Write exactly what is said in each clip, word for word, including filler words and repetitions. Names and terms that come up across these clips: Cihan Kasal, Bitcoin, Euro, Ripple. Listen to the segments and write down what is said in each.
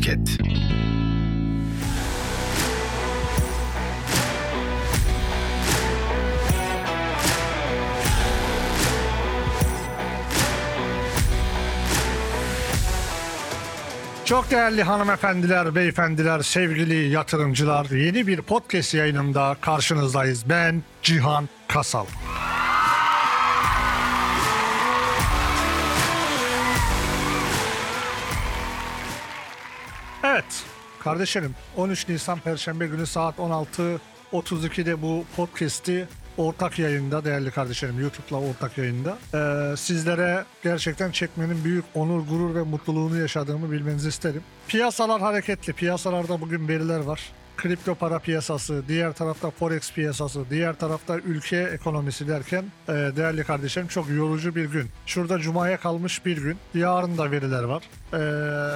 Podcast. Çok değerli hanımefendiler, beyefendiler, sevgili yatırımcılar, yeni bir podcast yayınında karşınızdayız. Ben Cihan Kasal. Evet kardeşlerim, on üç Nisan Perşembe günü saat on altı otuz iki'de bu podcast'i ortak yayında, değerli kardeşlerim, YouTube'la ortak yayında ee, sizlere gerçekten çekmenin büyük onur, gurur ve mutluluğunu yaşadığımı bilmenizi isterim. Piyasalar hareketli, piyasalarda bugün veriler var. Kripto para piyasası, diğer tarafta forex piyasası, diğer tarafta ülke ekonomisi derken e, değerli kardeşlerim çok yorucu bir gün. Şurada Cuma'ya kalmış bir gün. Yarın da veriler var. E,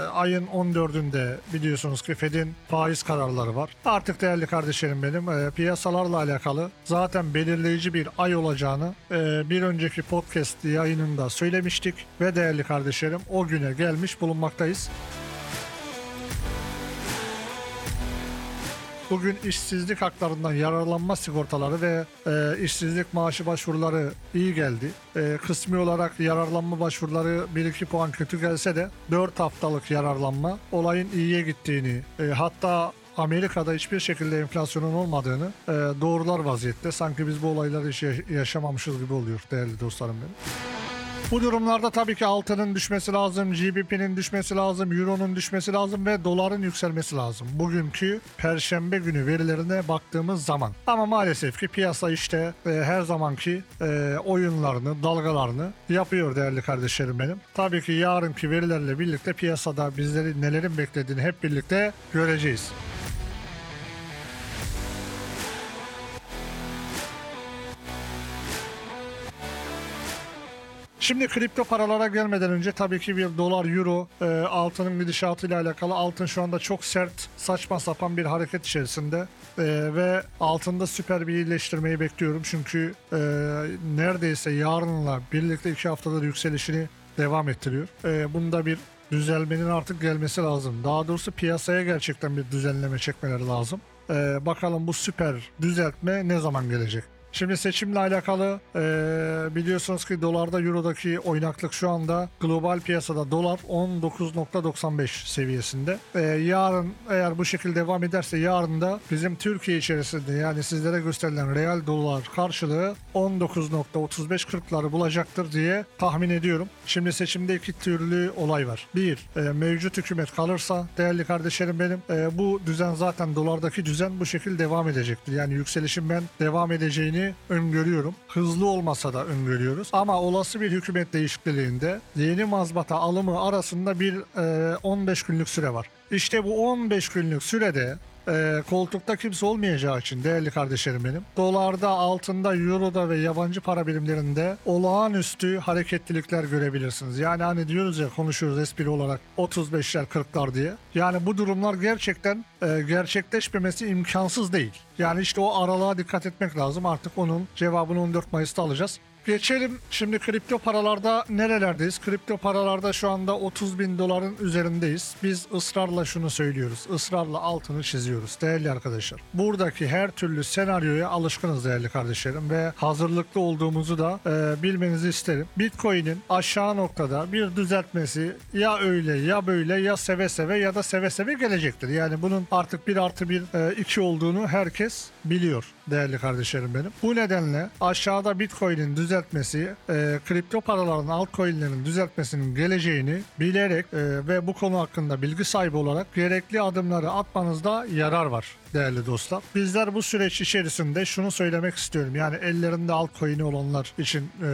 ayın on dördünde biliyorsunuz ki Fed'in faiz kararları var. Artık değerli kardeşlerim benim e, piyasalarla alakalı zaten belirleyici bir ay olacağını e, bir önceki podcast yayınında söylemiştik ve değerli kardeşlerim o güne gelmiş bulunmaktayız. Bugün işsizlik haklarından yararlanma sigortaları ve e, işsizlik maaşı başvuruları iyi geldi. E, kısmi olarak yararlanma başvuruları bir iki puan kötü gelse de dört haftalık yararlanma olayın iyiye gittiğini, e, hatta Amerika'da hiçbir şekilde enflasyonun olmadığını e, doğrular vaziyette. Sanki biz bu olayları hiç yaşamamışız gibi oluyor değerli dostlarım benim. Bu durumlarda tabii ki altının düşmesi lazım, G B P'nin düşmesi lazım, Euro'nun düşmesi lazım ve doların yükselmesi lazım. Bugünkü Perşembe günü verilerine baktığımız zaman. Ama maalesef ki piyasa işte e, her zamanki e, oyunlarını, dalgalarını yapıyor değerli kardeşlerim benim. Tabii ki yarınki verilerle birlikte piyasada bizleri nelerin beklediğini hep birlikte göreceğiz. Şimdi kripto paralara gelmeden önce tabii ki bir dolar, euro, e, altının gidişatıyla alakalı. Altın şu anda çok sert, saçma sapan bir hareket içerisinde e, ve altında süper bir iyileştirmeyi bekliyorum. Çünkü e, neredeyse yarınla birlikte iki haftadır yükselişini devam ettiriyor. E, bunda bir düzelmenin artık gelmesi lazım. Daha doğrusu piyasaya gerçekten bir düzenleme çekmeleri lazım. E, bakalım bu süper düzeltme ne zaman gelecek? Şimdi seçimle alakalı e, biliyorsunuz ki dolarda, eurodaki oynaklık şu anda global piyasada dolar on dokuz doksan beş seviyesinde. E, yarın eğer bu şekilde devam ederse yarın da bizim Türkiye içerisinde, yani sizlere gösterilen real dolar karşılığı on dokuz otuz beş kırk'ları bulacaktır diye tahmin ediyorum. Şimdi seçimde iki türlü olay var. Bir, e, mevcut hükümet kalırsa değerli kardeşlerim benim e, bu düzen, zaten dolardaki düzen bu şekilde devam edecektir. Yani yükselişin ben devam edeceğini öngörüyorum. Hızlı olmasa da öngörüyoruz. Ama olası bir hükümet değişikliğinde yeni mazbata alımı arasında bir e, on beş günlük süre var. İşte bu on beş günlük sürede e, koltukta kimse olmayacağı için değerli kardeşlerim benim, dolarda, altında, euroda ve yabancı para birimlerinde olağanüstü hareketlilikler görebilirsiniz. Yani hani diyoruz ya, konuşuyoruz espri olarak otuz beşler kırklar diye. Yani bu durumlar gerçekten e, gerçekleşmemesi imkansız değil. Yani işte o aralığa dikkat etmek lazım. Artık onun cevabını on dört Mayıs'ta alacağız. Geçelim şimdi kripto paralarda nerelerdeyiz? Kripto paralarda şu anda otuz bin doların üzerindeyiz. Biz ısrarla şunu söylüyoruz, ısrarla altını çiziyoruz değerli arkadaşlar. Buradaki her türlü senaryoya alışkınız değerli kardeşlerim ve hazırlıklı olduğumuzu da e, bilmenizi isterim. Bitcoin'in aşağı noktada bir düzeltmesi ya öyle ya böyle ya seve seve ya da seve seve gelecektir. Yani bunun artık bir artı bir iki olduğunu herkes biliyor değerli kardeşlerim benim. Bu nedenle aşağıda Bitcoin'in düzeltmesi, e, kripto paraların, altcoin'lerin düzeltmesinin geleceğini bilerek e, ve bu konu hakkında bilgi sahibi olarak gerekli adımları atmanızda yarar var değerli dostlar. Bizler bu süreç içerisinde şunu söylemek istiyorum. Yani ellerinde altcoin'i olanlar için e,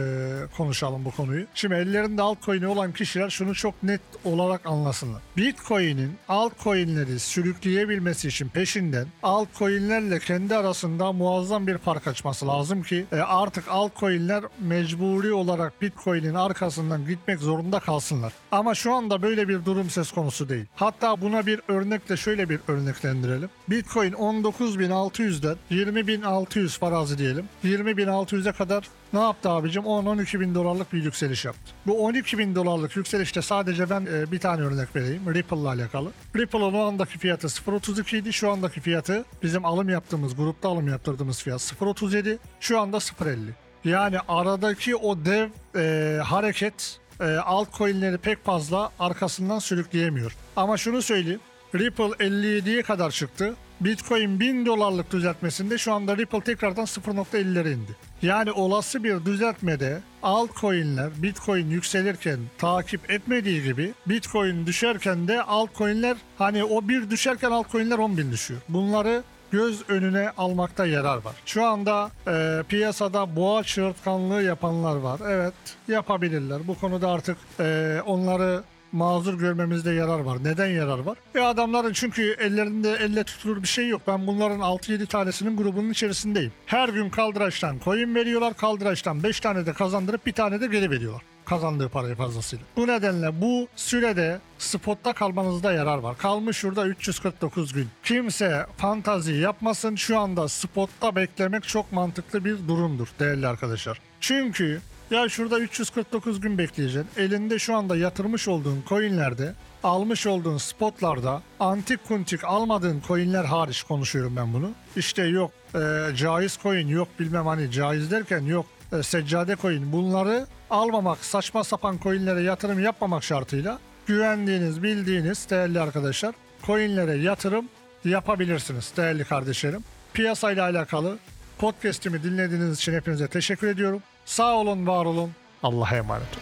konuşalım bu konuyu. Şimdi ellerinde altcoin'i olan kişiler şunu çok net olarak anlasınlar. Bitcoin'in altcoin'leri sürükleyebilmesi için peşinden altcoin'lerle kendi arasında muazzam bir fark açması lazım ki e, artık altcoin'ler mecburi olarak Bitcoin'in arkasından gitmek zorunda kalsınlar. Ama şu anda böyle bir durum söz konusu değil. Hatta buna bir örnekle şöyle bir örneklendirelim. Bitcoin Bitcoin on dokuz bin altı yüz'den yirmi bin altı yüz farazi diyelim. yirmi bin altı yüz'e kadar ne yaptı abicim? on on iki bin dolarlık bir yükseliş yaptı. Bu on iki bin dolarlık yükselişte sadece ben e, bir tane örnek vereyim. Ripple'la alakalı. Ripple'ın o andaki fiyatı sıfır otuz iki idi. Şu andaki fiyatı bizim alım yaptığımız, grupta alım yaptırdığımız fiyat sıfır otuz yedi. Şu anda sıfır elli. Yani aradaki o dev e, hareket e, altcoin'leri pek fazla arkasından sürükleyemiyor. Ama şunu söyleyeyim. Ripple elli yedi'ye kadar çıktı. Bitcoin bin dolarlık düzeltmesinde şu anda Ripple tekrardan sıfır nokta elli'lere indi. Yani olası bir düzeltmede altcoin'ler Bitcoin yükselirken takip etmediği gibi Bitcoin düşerken de altcoin'ler, hani o bir düşerken altcoin'ler on bin düşüyor. Bunları göz önüne almakta yarar var. Şu anda e, piyasada boğa çığırtkanlığı yapanlar var. Evet, yapabilirler. Bu konuda artık e, onları mazur görmemizde yarar var. Neden yarar var? E adamların çünkü ellerinde elle tutulur bir şey yok. Ben bunların altı yedi tanesinin grubunun içerisindeyim. Her gün kaldıraçtan coin veriyorlar. Kaldıraçtan beş tane de kazandırıp bir tane de geri veriyorlar. Kazandığı parayı fazlasıyla. Bu nedenle bu sürede spotta kalmanızda yarar var. Kalmış şurada üç yüz kırk dokuz gün. Kimse fantazi yapmasın. Şu anda spotta beklemek çok mantıklı bir durumdur değerli arkadaşlar. Çünkü ya şurada üç yüz kırk dokuz gün bekleyeceksin. Elinde şu anda yatırmış olduğun coinlerde, almış olduğun spotlarda, antik kuntik almadığın coinler hariç konuşuyorum ben bunu. İşte yok e, caiz coin, yok bilmem, hani caiz derken yok e, seccade coin, bunları almamak, saçma sapan coinlere yatırım yapmamak şartıyla güvendiğiniz, bildiğiniz değerli arkadaşlar coinlere yatırım yapabilirsiniz değerli kardeşlerim. Piyasayla alakalı podcast'imi dinlediğiniz için hepinize teşekkür ediyorum. Sağ olun, var olun. Allah'a emanet olun.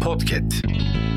Podcast.